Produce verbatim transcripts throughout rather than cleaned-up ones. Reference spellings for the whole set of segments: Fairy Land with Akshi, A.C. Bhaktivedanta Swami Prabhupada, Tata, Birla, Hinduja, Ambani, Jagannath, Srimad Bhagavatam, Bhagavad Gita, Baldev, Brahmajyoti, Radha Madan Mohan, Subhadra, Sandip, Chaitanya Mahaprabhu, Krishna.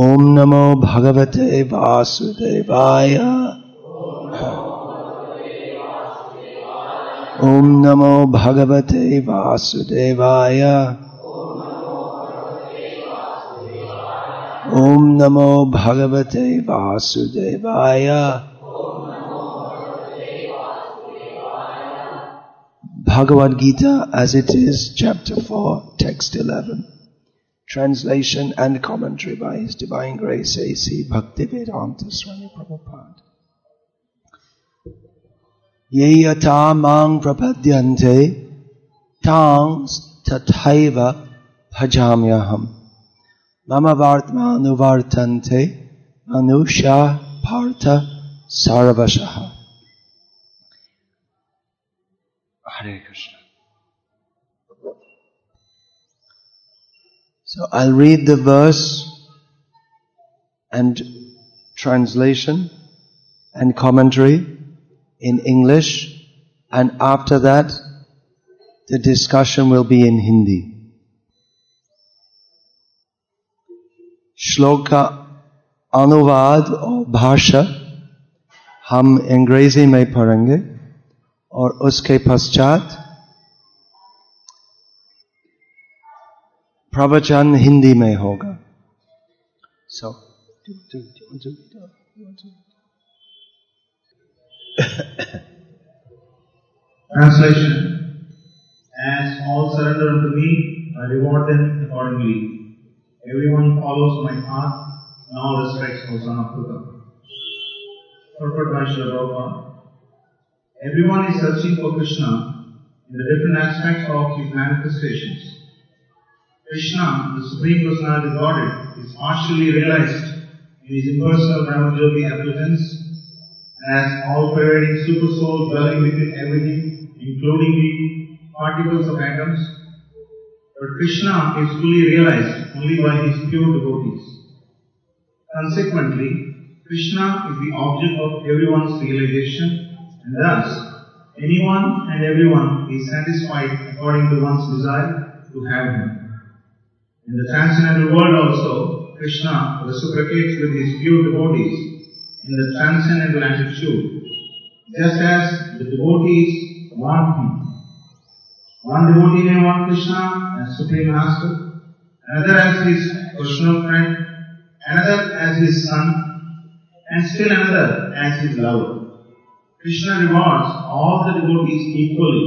ओम नमो भगवते वासुदेवाय ओम नमो भगवते वासुदेवाय ओम नमो भगवते वासुदेवाय। Bhagavad Gita as it is, chapter four, text eleven. Translation and commentary by His Divine Grace A C Bhaktivedanta Swami Prabhupada. Ye yata mang prapadyante tang tathaiva bhajamyaham mama vartmanu vartante manusha partha sarvashaha. Hare Krishna. So I'll read the verse and translation and commentary in English, and after that the discussion will be in Hindi. Shloka anuvad or bhasha hum अंग्रेजी में पढ़ेंगे और उसके पश्चात प्रवचन हिंदी में होगा. So translation. As all surrender to me I reward them accordingly. Everyone follows my path and all respects for son of Buddha. Purport by Srila Prabhupada. Everyone is searching for Krishna in the different aspects of his manifestations. Krishna, the Supreme Personality of Godhead, is partially realized in his impersonal Brahmajyoti effulgence, and as all-pervading super-soul dwelling within everything, including the particles of atoms. But Krishna is fully realized only by his pure devotees. Consequently, Krishna is the object of everyone's realization, and thus, anyone and everyone is satisfied according to one's desire to have him. In the transcendental world also, Krishna reciprocates with his pure devotees in the transcendental attitude, just as the devotees want him. One devotee may want Krishna as Supreme Master, another as his personal friend, another as his son, and still another as his lover. Krishna rewards all the devotees equally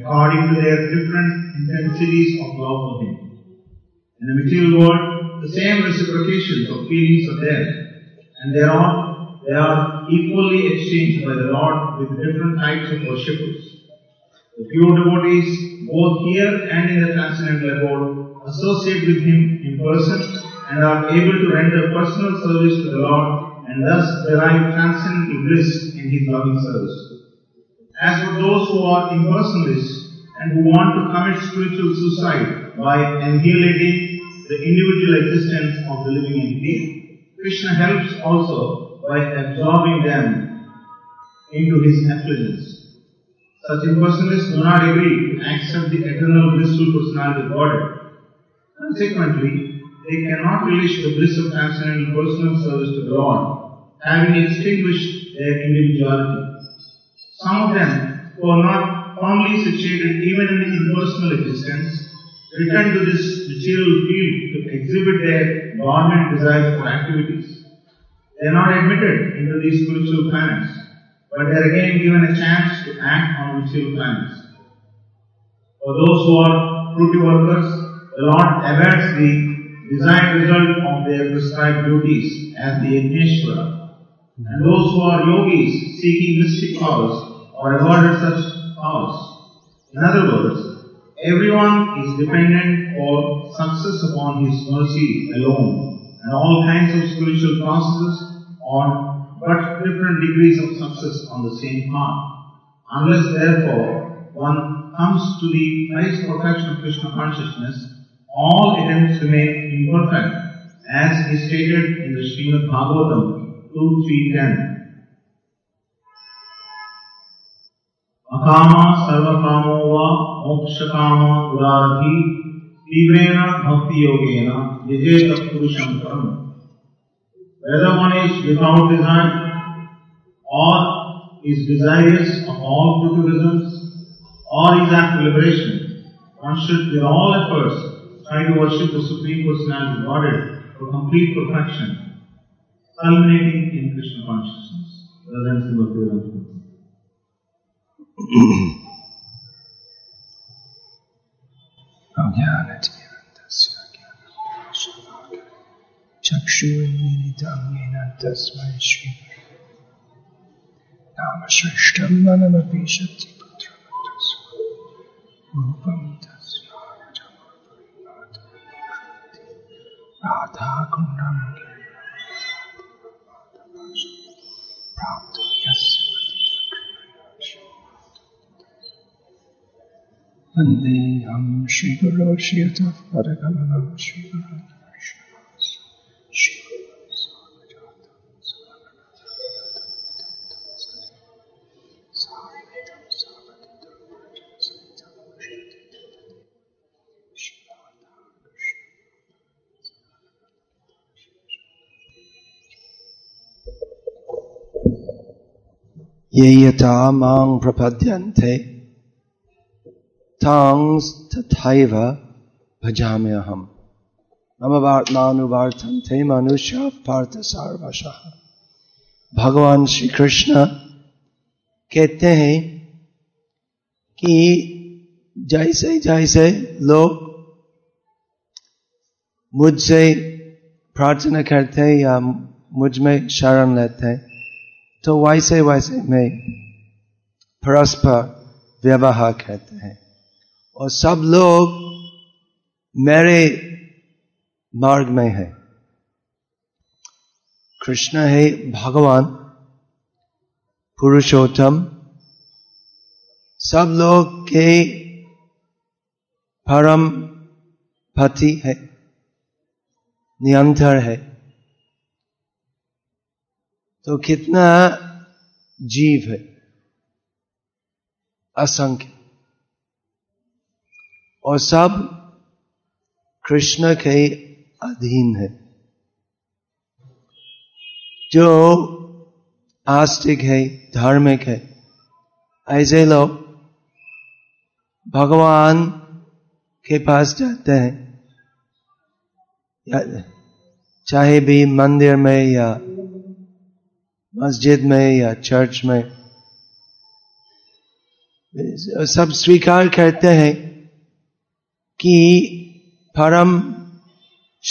according to their different intensities of love for him. In the material world, the same reciprocations of feelings are there, and they are, they are equally exchanged by the Lord with different types of worshippers. The pure devotees, both here and in the transcendental world, associate with him in person and are able to render personal service to the Lord, and thus derive transcendental bliss in his loving service. As for those who are impersonalists and who want to commit spiritual suicide by annihilating the individual existence of the living entity, Krishna helps also by absorbing them into his effulgence. Such impersonalists do not agree to accept the eternal blissful personality of Godhead. Consequently, they cannot relish the bliss of transcendental personal service to the Lord, having extinguished their individuality. Some of them, who are not firmly situated even in impersonal existence, return to this material field to exhibit their dormant desires for activities. They are not admitted into these spiritual planets, but they are again given a chance to act on material planets. For those who are fruity workers, the Lord averts the desired result of their prescribed duties as the Yajneshwara. And those who are yogis seeking mystic powers are awarded such powers. In other words, everyone is dependent for success upon his mercy alone, and all kinds of spiritual processes are but different degrees of success on the same path. Unless therefore one comes to the highest perfection of Krishna consciousness, all attempts remain imperfect, as is stated in the Srimad Bhagavatam two three ten. Akama sarvakamo va mokshakama urarati tivrena bhakti yogena yajeta purusham param Whether one is without desire or is desirous of all criticisms or is at liberation, one should with all efforts try to worship the Supreme Personality of Godhead for complete perfection, culminating in Krishna consciousness. Radha Madan Mohan. Oh, yeah, Chakshurinitam Yenantasmai Shri Namashrishtam Manamapi Shakti Patramatasva Rupam Tasva Jamapurivata Shakti Radha Kundam Girinamata Prapto Yassivati Kriyashivata Vandeyam Shri Guru Shri Yatav Padakalanam Shri Guru Yeyata mang prapadyante tangs tathaiva bhajamyaham namavartmanuvartante manusha partha sarvashaha. भगवान श्री कृष्ण कहते हैं कि जैसे जैसे लोग मुझसे प्रार्थना करते हैं या मुझ में शरण लेते हैं तो वैसे वैसे में परस्पर व्यवहार कहते हैं और सब लोग मेरे मार्ग में है। कृष्ण है भगवान पुरुषोत्तम, सब लोग के परम पति है, नियंत्रण है। तो कितना जीव है, असंख्य, और सब कृष्ण के अधीन है। जो आस्तिक है, धार्मिक है, ऐसे लोग भगवान के पास जाते हैं, चाहे भी मंदिर में या मस्जिद में या चर्च में, सब स्वीकार करते हैं कि परम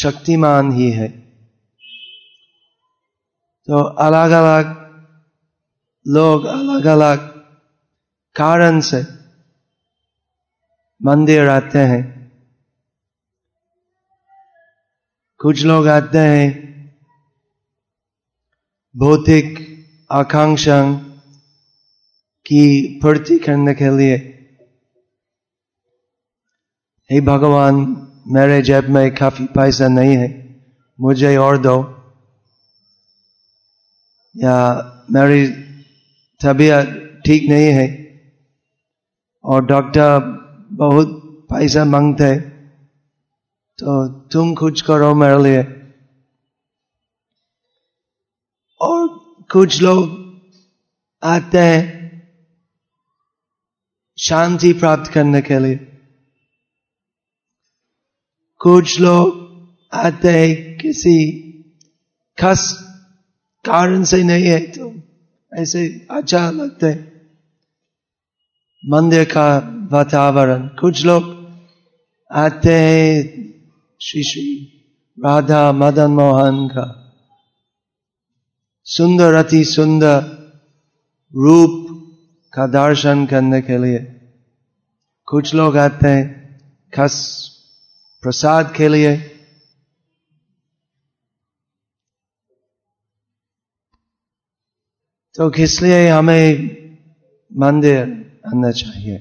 शक्तिमान ही है। तो अलग अलग लोग अलग अलग कारण से मंदिर आते हैं। कुछ लोग आते हैं भौतिक आकांक्षा की पूर्ति करने के लिए, हे भगवान मेरे जेब में काफी पैसा नहीं है, मुझे और दो, या मेरी तबीयत ठीक नहीं है और डॉक्टर बहुत पैसा मांगते हैं, तो तुम कुछ करो मेरे लिए। और कुछ लोग आते हैं शांति प्राप्त करने के लिए, कुछ लोग आते हैं किसी खास कारण से नहीं है तो ऐसे अच्छा लगता है मंदिर का वातावरण। कुछ लोग आते हैं श्री श्री राधा मदन मोहन का सुंदर अति सुंदर रूप का दर्शन करने के लिए, कुछ लोग आते हैं खास प्रसाद के लिए। तो इसलिए हमें मंदिर आना चाहिए।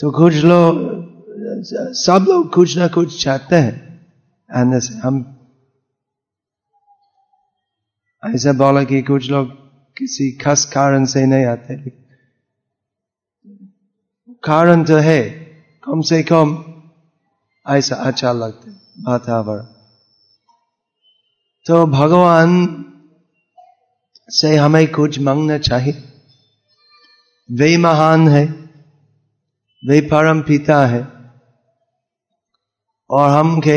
तो कुछ लोग, सब लोग कुछ ना कुछ चाहते हैं आने से। हम ऐसा बोला कि कुछ लोग किसी खास कारण से नहीं आते, कारण तो है, कम से कम ऐसा अच्छा लगता है वातावरण। तो भगवान से हमें कुछ मांगना चाहिए। वे महान है, वे परम पिता है और हम के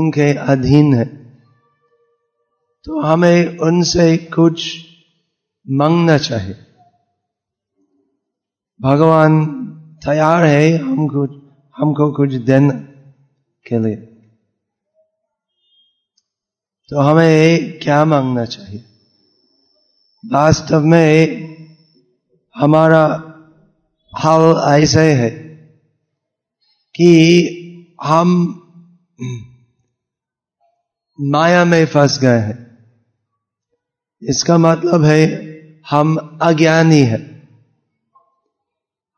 उनके अधीन है, तो हमें उनसे कुछ मांगना चाहिए। भगवान तैयार है हमको हमको कुछ देने के लिए, तो हमें क्या मांगना चाहिए? वास्तव में हमारा हाल ऐसे है कि हम माया में फंस गए हैं। इसका मतलब है हम अज्ञानी है,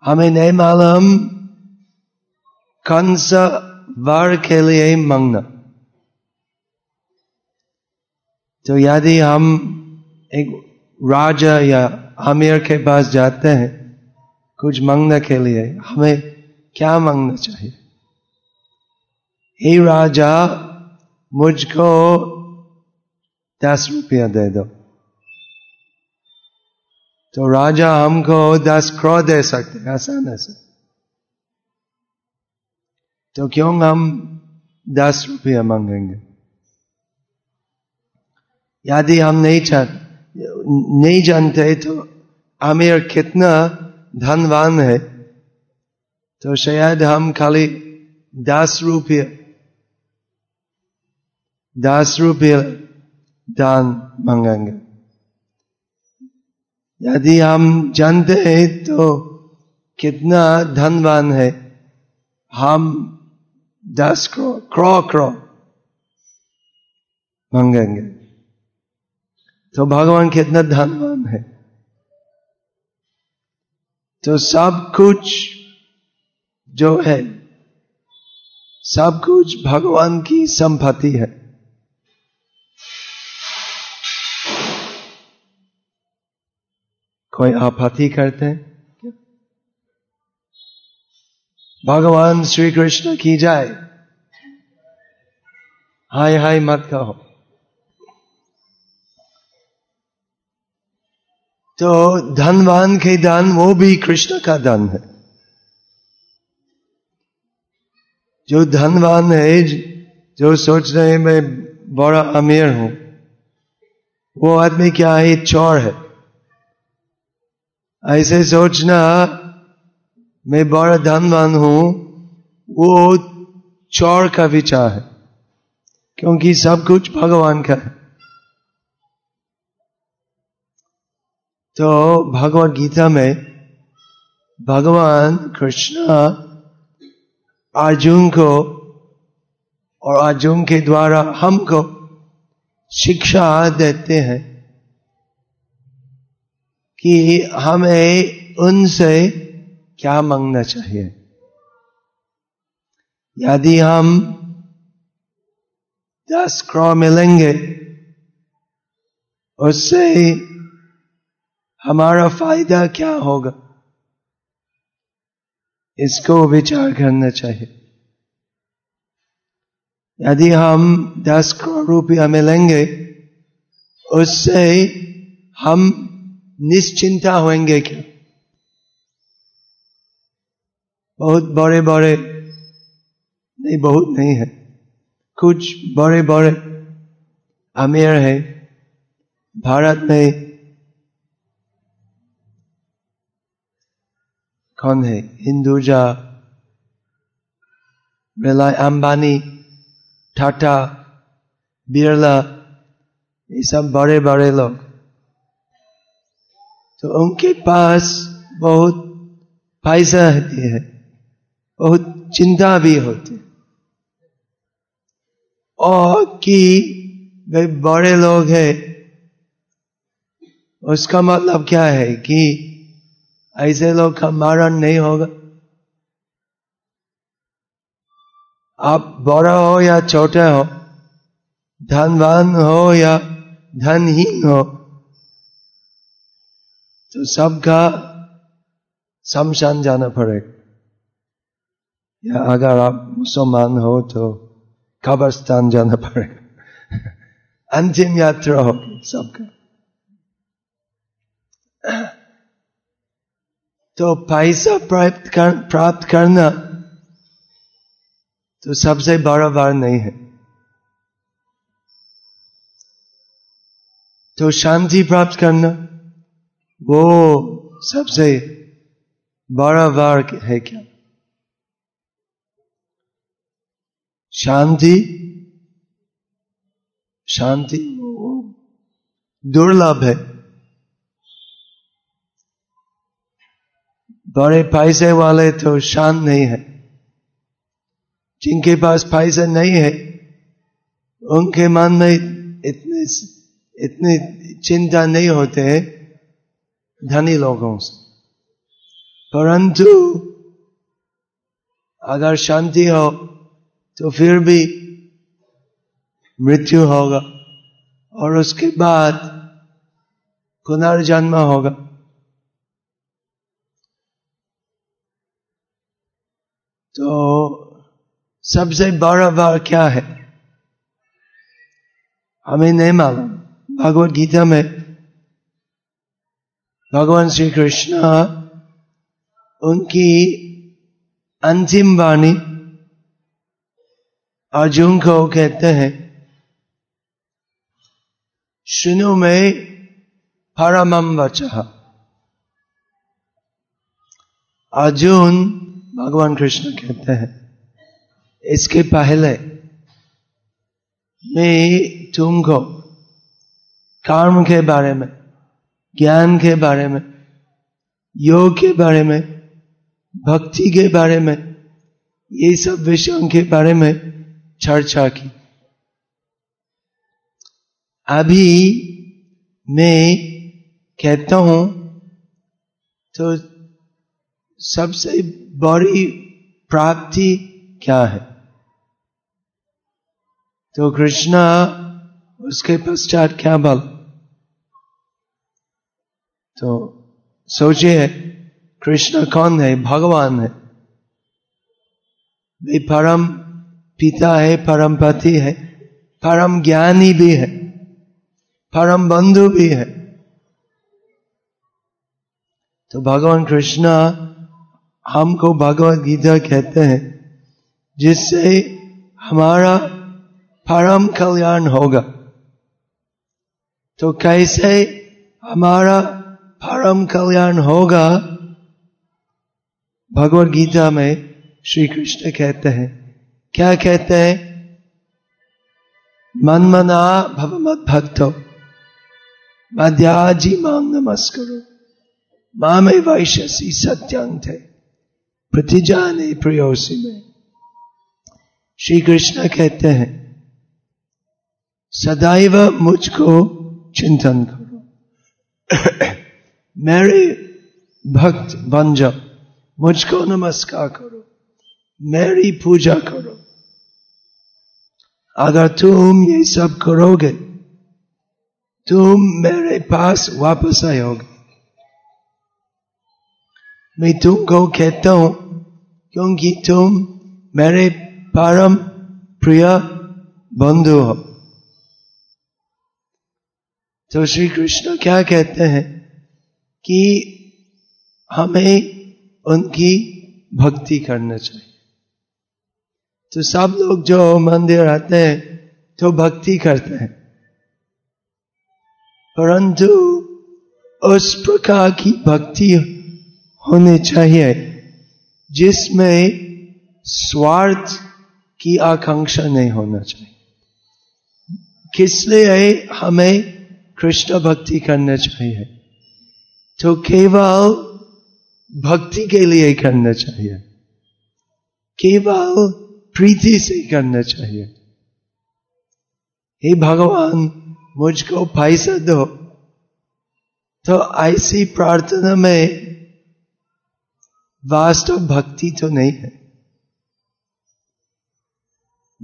हमें नहीं मालूम कौन सा वर के लिए मांगना। तो यदि हम एक राजा या अमीर के पास जाते हैं कुछ मांगने के लिए, हमें क्या मांगना चाहिए? हे राजा, मुझको दस रुपया दे दो। तो राजा हमको दस करोड़ दे सकते हैं आसानी से, तो क्यों हम दस रुपया मांगेंगे? यदि हम नहीं चाहते नहीं जानते तो अमीर कितना धनवान है, तो शायद हम खाली दस रुपये दस रुपये दान मांगेंगे। यदि हम जानते हैं तो कितना धनवान है, हम दस करोड़ करोड़ करोड़ मांगेंगे। तो भगवान कितना धनवान है। तो सब कुछ जो है, सब कुछ भगवान की संपत्ति है। कोई आपत्ति करते हैं? भगवान श्री कृष्ण की जाए, हाय हाय मत कहो। तो धनवान के दान, वो भी कृष्ण का दान है। जो धनवान है, जो सोच रहे हैं मैं बड़ा अमीर हूं, वो आदमी क्या है? चोर है। ऐसे सोचना मैं बड़ा धनवान हूं, वो चोर का विचार है, क्योंकि सब कुछ भगवान का है। तो भगवद गीता में भगवान कृष्ण अर्जुन को और अर्जुन के द्वारा हमको शिक्षा देते हैं कि हमें उनसे क्या मांगना चाहिए। यदि हम दस करोड़ मिलेंगे, उससे हमारा फायदा क्या होगा, इसको विचार करना चाहिए। यदि हम दस करोड़ रुपया मिलेंगे, उससे हम निश्चिंता होंगे क्या? बहुत बड़े बड़े नहीं बहुत नहीं है, कुछ बड़े बड़े अमीर है भारत में। कौन है? हिंदुजा, बिरला, अंबानी, टाटा, बिरला, ये सब बड़े बड़े लोग। तो उनके पास बहुत पैसा होती है, बहुत चिंता भी होती है, और कि वे बड़े लोग हैं, उसका मतलब क्या है कि ऐसे लोग का मारण नहीं होगा। आप बड़ा हो या छोटा हो, धनवान हो या धनहीन हो, तो सबका शमशान जाना पड़ेगा, या अगर आप मुसलमान हो तो कब्रिस्तान जाना पड़ेगा। अंतिम यात्रा होगी सबका। तो पैसा प्राप्त कर, प्राप्त करना तो सबसे बड़ा बार नहीं है। तो शांति प्राप्त करना वो सबसे बड़ा वार है। क्या शांति? शांति वो दुर्लभ है। बड़े पैसे वाले तो शांत नहीं है। जिनके पास पैसा नहीं है उनके मन में इतने इतने चिंता नहीं होते हैं धनी लोगों से। परंतु अगर शांति हो तो फिर भी मृत्यु होगा और उसके बाद पुनर्जन्म होगा। तो सबसे बड़ा बार क्या है हमें नहीं मालूम। भगवद गीता में भगवान श्री कृष्ण उनकी अंतिम वाणी अर्जुन को कहते हैं, सुनो मैं परमं वचः। अर्जुन भगवान कृष्ण कहते हैं, इसके पहले मैं तुमको कर्म के बारे में, ज्ञान के बारे में, योग के बारे में, भक्ति के बारे में, ये सब विषयों के बारे में चर्चा की। अभी मैं कहता हूं तो सबसे बड़ी प्राप्ति क्या है? तो कृष्णा उसके पश्चात क्या बोल? तो सोचिए कृष्ण कौन है? भगवान है। वे परम पिता है, परम पति है, परम ज्ञानी भी है, परम बंधु भी है। तो भगवान कृष्ण हमको भगवद गीता कहते हैं जिससे हमारा परम कल्याण होगा। तो कैसे हमारा परम कल्याण होगा? भगवद गीता में श्री कृष्ण कहते हैं, क्या कहते हैं? मनमना भव मद भक्तो मद्याजी मां नमस्करो मामे वैश्यसी सत्यंते प्रतिजाने प्रियोसी में। श्री कृष्ण कहते हैं सदैव मुझको चिंतन करो, मेरे भक्त बन जाओ, मुझको नमस्कार करो, मेरी पूजा करो। अगर तुम ये सब करोगे तुम मेरे पास वापस आओगे। मैं तुमको कहता हूं क्योंकि तुम मेरे परम प्रिय बंधु हो। तो श्री कृष्ण क्या कहते हैं कि हमें उनकी भक्ति करना चाहिए। तो सब लोग जो मंदिर आते हैं तो भक्ति करते हैं, परंतु उस प्रकार की भक्ति होनी चाहिए जिसमें स्वार्थ की आकांक्षा नहीं होना चाहिए। किस लिए हमें कृष्ण भक्ति करना चाहिए? तो केवल भक्ति के लिए करना चाहिए, केवल प्रीति से करना चाहिए। हे भगवान मुझको पैसा दो, तो ऐसी प्रार्थना में वास्तव भक्ति तो नहीं है।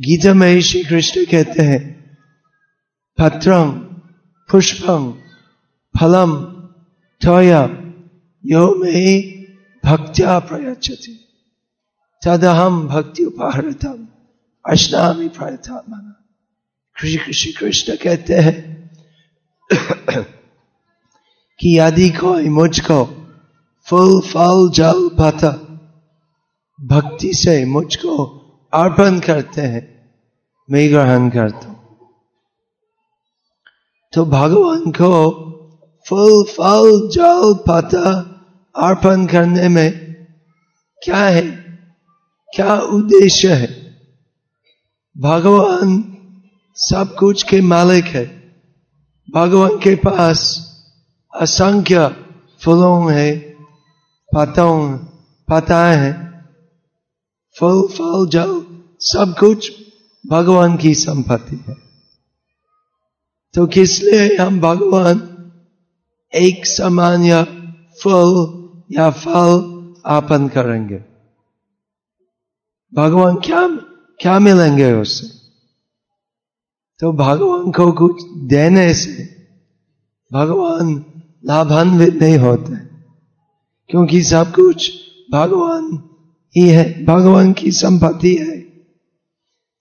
गीता में श्री कृष्ण कहते हैं पत्रं पुष्पं फलम त्वया यो मे भक्त्या प्रयच्छति तदहं भक्ति उपहृतम् अश्नामि प्रयतात्मना। श्री कृष्ण कहते हैं कि आदि को मुझको फल फल जल पता भक्ति से मुझको अर्पण करते हैं, मैं ग्रहण करता हूं। तो भगवान को फल फल जल पता अर्पण करने में क्या है, क्या उद्देश्य है? भगवान सब कुछ के मालिक है। भगवान के पास असंख्य फलों है, पताओं पताएं हैं, फल फल जल सब कुछ भगवान की संपत्ति है। तो किस लिए हम भगवान एक सामान्य फल या फल अर्पण करेंगे? भगवान क्या क्या मिलेंगे उससे? तो भगवान को कुछ देने से भगवान लाभान्वित नहीं होते, क्योंकि सब कुछ भगवान ही है, भगवान की संपत्ति है।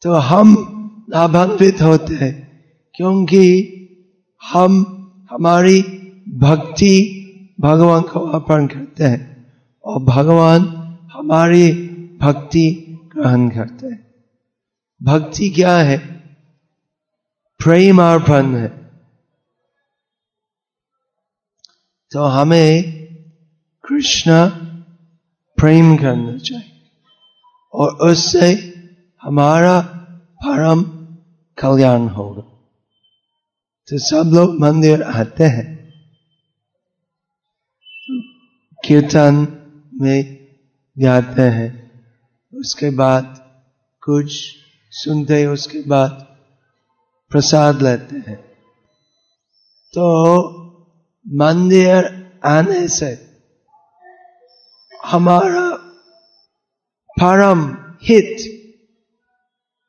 तो हम लाभान्वित होते हैं क्योंकि हम हमारी भक्ति भगवान को अर्पण करते हैं और भगवान हमारी भक्ति ग्रहण करते हैं। भक्ति क्या है? प्रेम अर्पण है। तो हमें कृष्ण प्रेम करना चाहिए और उससे हमारा परम कल्याण होगा। तो सब लोग मंदिर आते हैं, कीर्तन में गाते हैं, उसके बाद कुछ सुनते हैं, उसके बाद प्रसाद लेते हैं। तो मंदिर आने से हमारा परम हित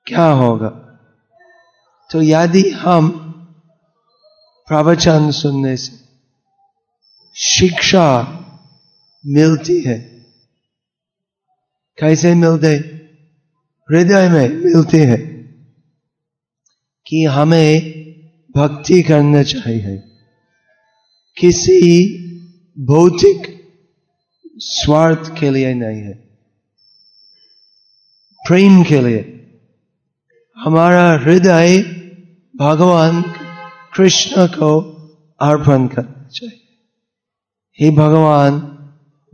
क्या होगा? तो यदि हम प्रवचन सुनने से शिक्षा मिलती है, कैसे मिलते? हृदय में मिलते हैं कि हमें भक्ति करना चाहिए। किसी भौतिक स्वार्थ के लिए नहीं है, प्रेम के लिए। हमारा हृदय भगवान कृष्ण को अर्पण करना चाहिए। हे भगवान,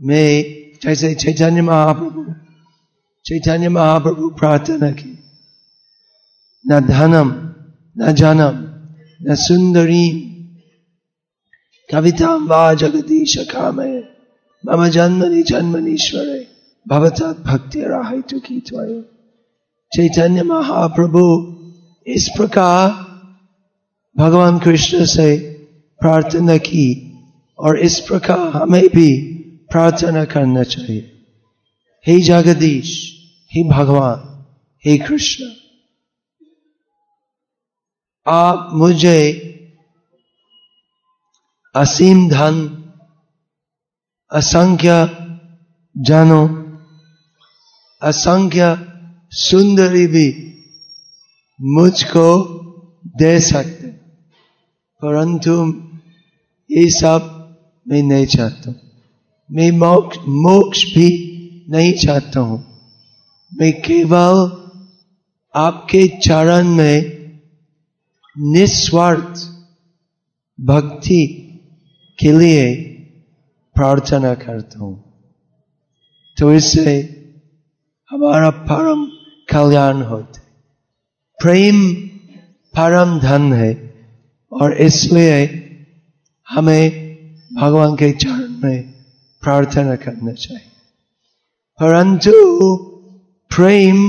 मैं जैसे चैतन्य महाप्रभु चैतन्य महाप्रभु प्रार्थना की, न धनम न जनम न सुंदरी कवितां वा जगदीश कामय मम जन्मनि जन्मनीश्वरे भवतः भक्ति राहितु की त्वयो। चैतन्य महाप्रभु इस प्रकार भगवान कृष्ण से प्रार्थना की और इस प्रकार हमें भी प्रार्थना करना चाहिए। हे जगदीश, हे भगवान, हे कृष्ण, आप मुझे असीम धन, असंख्य जनों, असंख्य सुंदरी भी मुझको दे सकते, परंतु ये सब मैं नहीं चाहता। मैं मोक्ष मोक्ष भी नहीं चाहता हूं। मैं केवल आपके चरण में निस्वार्थ भक्ति के लिए प्रार्थना करता हूं। तो इससे हमारा परम कल्याण होता है। प्रेम परम धन है और इसलिए हमें भगवान के चरण में प्रार्थना करना चाहिए। परंतु प्रेम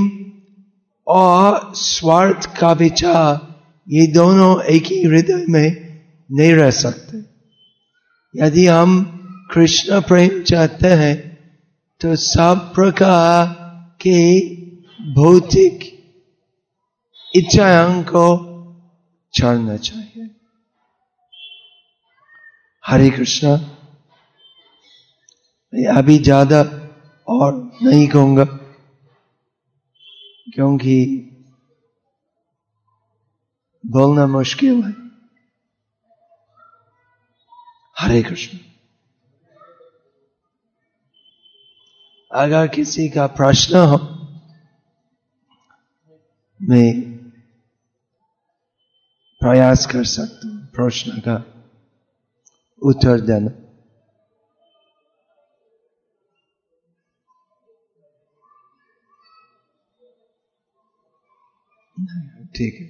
और स्वार्थ का विचार, ये दोनों एक ही हृदय में नहीं रह सकते। यदि हम कृष्ण प्रेम चाहते हैं तो सब प्रकार के भौतिक इच्छाओं को छोड़ना चाहिए। हरे कृष्णा। अभी ज्यादा और नहीं कहूंगा क्योंकि बोलना मुश्किल है। हरे कृष्ण। अगर किसी का प्रश्न हो, मैं प्रयास कर सकता हूं प्रश्न का उत्तर देना। ठीक है,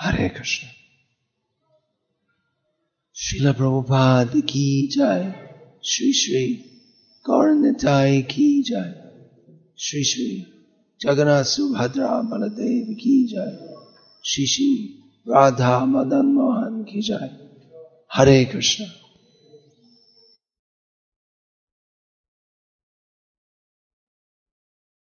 हरे कृष्ण। श्रील प्रभुपाद की जय। श्री श्री गौरताई की जय। श्री श्री जगन्नाथ सुभद्रा बलदेव की जय। श्री श्री राधा मदन मोहन की जय। हरे कृष्ण।